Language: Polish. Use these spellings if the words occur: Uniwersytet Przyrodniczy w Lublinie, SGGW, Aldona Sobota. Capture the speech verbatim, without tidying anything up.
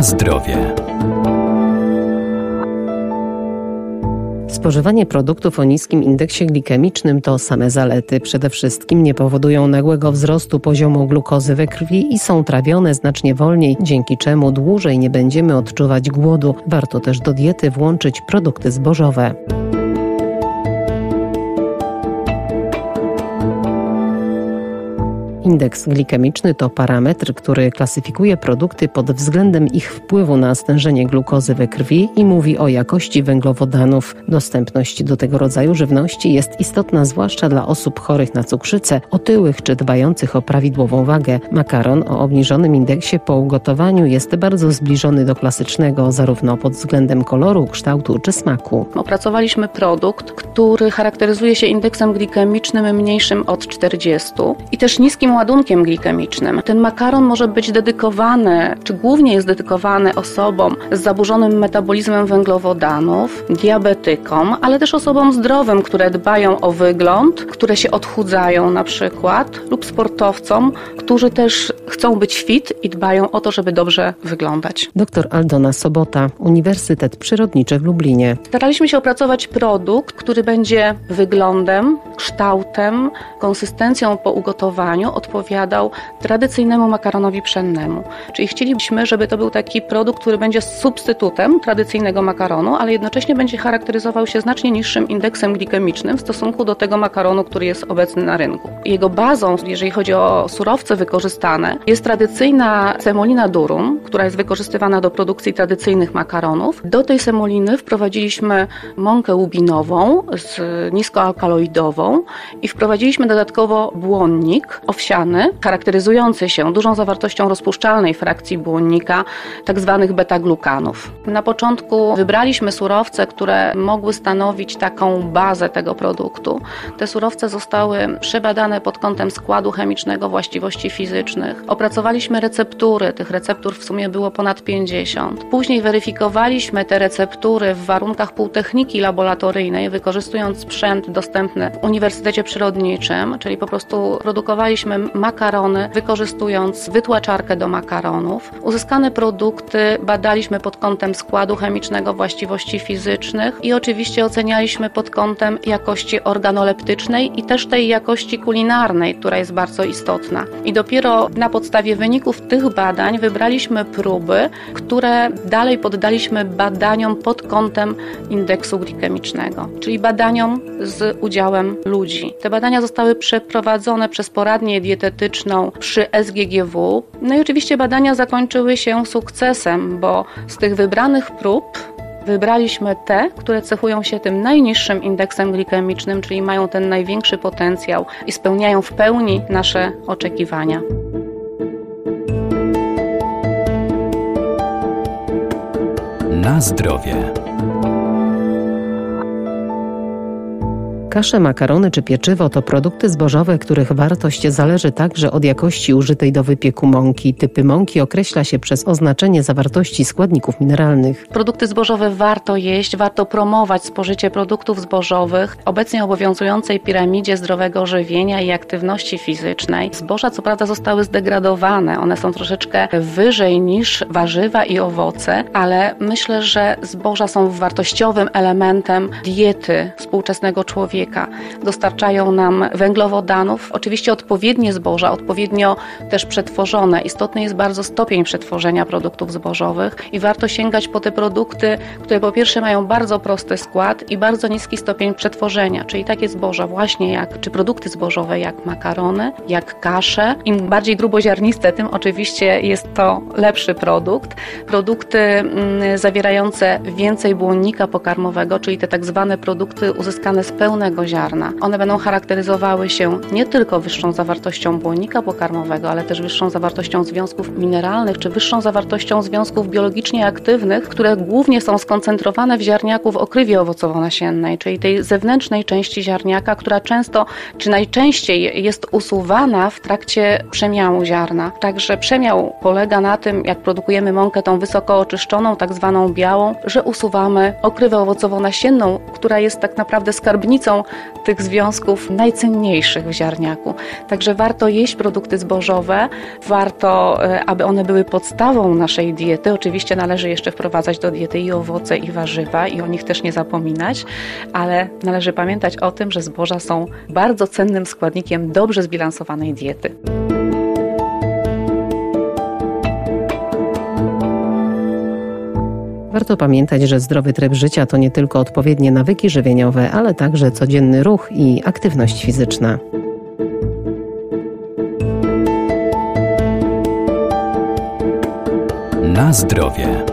Na zdrowie. Spożywanie produktów o niskim indeksie glikemicznym to same zalety. Przede wszystkim nie powodują nagłego wzrostu poziomu glukozy we krwi i są trawione znacznie wolniej, dzięki czemu dłużej nie będziemy odczuwać głodu. Warto też do diety włączyć produkty zbożowe. Indeks glikemiczny to parametr, który klasyfikuje produkty pod względem ich wpływu na stężenie glukozy we krwi i mówi o jakości węglowodanów. Dostępność do tego rodzaju żywności jest istotna zwłaszcza dla osób chorych na cukrzycę, otyłych czy dbających o prawidłową wagę. Makaron o obniżonym indeksie po ugotowaniu jest bardzo zbliżony do klasycznego, zarówno pod względem koloru, kształtu czy smaku. Opracowaliśmy produkt, który charakteryzuje się indeksem glikemicznym mniejszym od czterdziestu i też niskim ładunkiem glikemicznym. Ten makaron może być dedykowany, czy głównie jest dedykowany osobom z zaburzonym metabolizmem węglowodanów, diabetykom, ale też osobom zdrowym, które dbają o wygląd, które się odchudzają na przykład, lub sportowcom, którzy też chcą być fit i dbają o to, żeby dobrze wyglądać. Doktor Aldona Sobota, Uniwersytet Przyrodniczy w Lublinie. Staraliśmy się opracować produkt, który będzie wyglądem, kształtem, konsystencją po ugotowaniu odpowiadał tradycyjnemu makaronowi pszennemu. Czyli chcielibyśmy, żeby to był taki produkt, który będzie substytutem tradycyjnego makaronu, ale jednocześnie będzie charakteryzował się znacznie niższym indeksem glikemicznym w stosunku do tego makaronu, który jest obecny na rynku. Jego bazą, jeżeli chodzi o surowce wykorzystane, jest tradycyjna semolina durum, która jest wykorzystywana do produkcji tradycyjnych makaronów. Do tej semoliny wprowadziliśmy mąkę łubinową z niskoalkaloidową i wprowadziliśmy dodatkowo błonnik owsiany, charakteryzujący się dużą zawartością rozpuszczalnej frakcji błonnika, tak zwanych beta-glukanów. Na początku wybraliśmy surowce, które mogły stanowić taką bazę tego produktu. Te surowce zostały przebadane pod kątem składu chemicznego, właściwości fizycznych. Opracowaliśmy receptury, tych receptur w sumie było ponad pięćdziesiąt. Później weryfikowaliśmy te receptury w warunkach półtechniki laboratoryjnej, wykorzystując sprzęt dostępny w Uniwersytecie Przyrodniczym, czyli po prostu produkowaliśmy makarony, wykorzystując wytłaczarkę do makaronów. Uzyskane produkty badaliśmy pod kątem składu chemicznego, właściwości fizycznych i oczywiście ocenialiśmy pod kątem jakości organoleptycznej i też tej jakości kulinarnej, która jest bardzo istotna. I dopiero na podstawie wyników tych badań wybraliśmy próby, które dalej poddaliśmy badaniom pod kątem indeksu glikemicznego, czyli badaniom z udziałem ludzi. Te badania zostały przeprowadzone przez poradnię dietetyczną przy S G G W. No i oczywiście badania zakończyły się sukcesem, bo z tych wybranych prób wybraliśmy te, które cechują się tym najniższym indeksem glikemicznym, czyli mają ten największy potencjał i spełniają w pełni nasze oczekiwania. Na zdrowie. Kasze, makarony czy pieczywo to produkty zbożowe, których wartość zależy także od jakości użytej do wypieku mąki. Typy mąki określa się przez oznaczenie zawartości składników mineralnych. Produkty zbożowe warto jeść, warto promować spożycie produktów zbożowych. Obecnie obowiązującej piramidzie zdrowego żywienia i aktywności fizycznej zboża co prawda zostały zdegradowane, one są troszeczkę wyżej niż warzywa i owoce, ale myślę, że zboża są wartościowym elementem diety współczesnego człowieka. Dostarczają nam węglowodanów, oczywiście odpowiednie zboża, odpowiednio też przetworzone. Istotny jest bardzo stopień przetworzenia produktów zbożowych i warto sięgać po te produkty, które po pierwsze mają bardzo prosty skład i bardzo niski stopień przetworzenia, czyli takie zboża właśnie jak, czy produkty zbożowe jak makarony, jak kasze. Im bardziej gruboziarniste, tym oczywiście jest to lepszy produkt. Produkty mm, zawierające więcej błonnika pokarmowego, czyli te tak zwane produkty uzyskane z pełnej ziarna. One będą charakteryzowały się nie tylko wyższą zawartością błonnika pokarmowego, ale też wyższą zawartością związków mineralnych, czy wyższą zawartością związków biologicznie aktywnych, które głównie są skoncentrowane w ziarniaku w okrywie owocowo-nasiennej, czyli tej zewnętrznej części ziarniaka, która często, czy najczęściej jest usuwana w trakcie przemiału ziarna. Także przemiał polega na tym, jak produkujemy mąkę tą wysoko oczyszczoną, tak zwaną białą, że usuwamy okrywę owocowo-nasienną, która jest tak naprawdę skarbnicą są tych związków najcenniejszych w ziarniaku. Także warto jeść produkty zbożowe, warto, aby one były podstawą naszej diety. Oczywiście należy jeszcze wprowadzać do diety i owoce, i warzywa, i o nich też nie zapominać, ale należy pamiętać o tym, że zboża są bardzo cennym składnikiem dobrze zbilansowanej diety. Warto pamiętać, że zdrowy tryb życia to nie tylko odpowiednie nawyki żywieniowe, ale także codzienny ruch i aktywność fizyczna. Na zdrowie.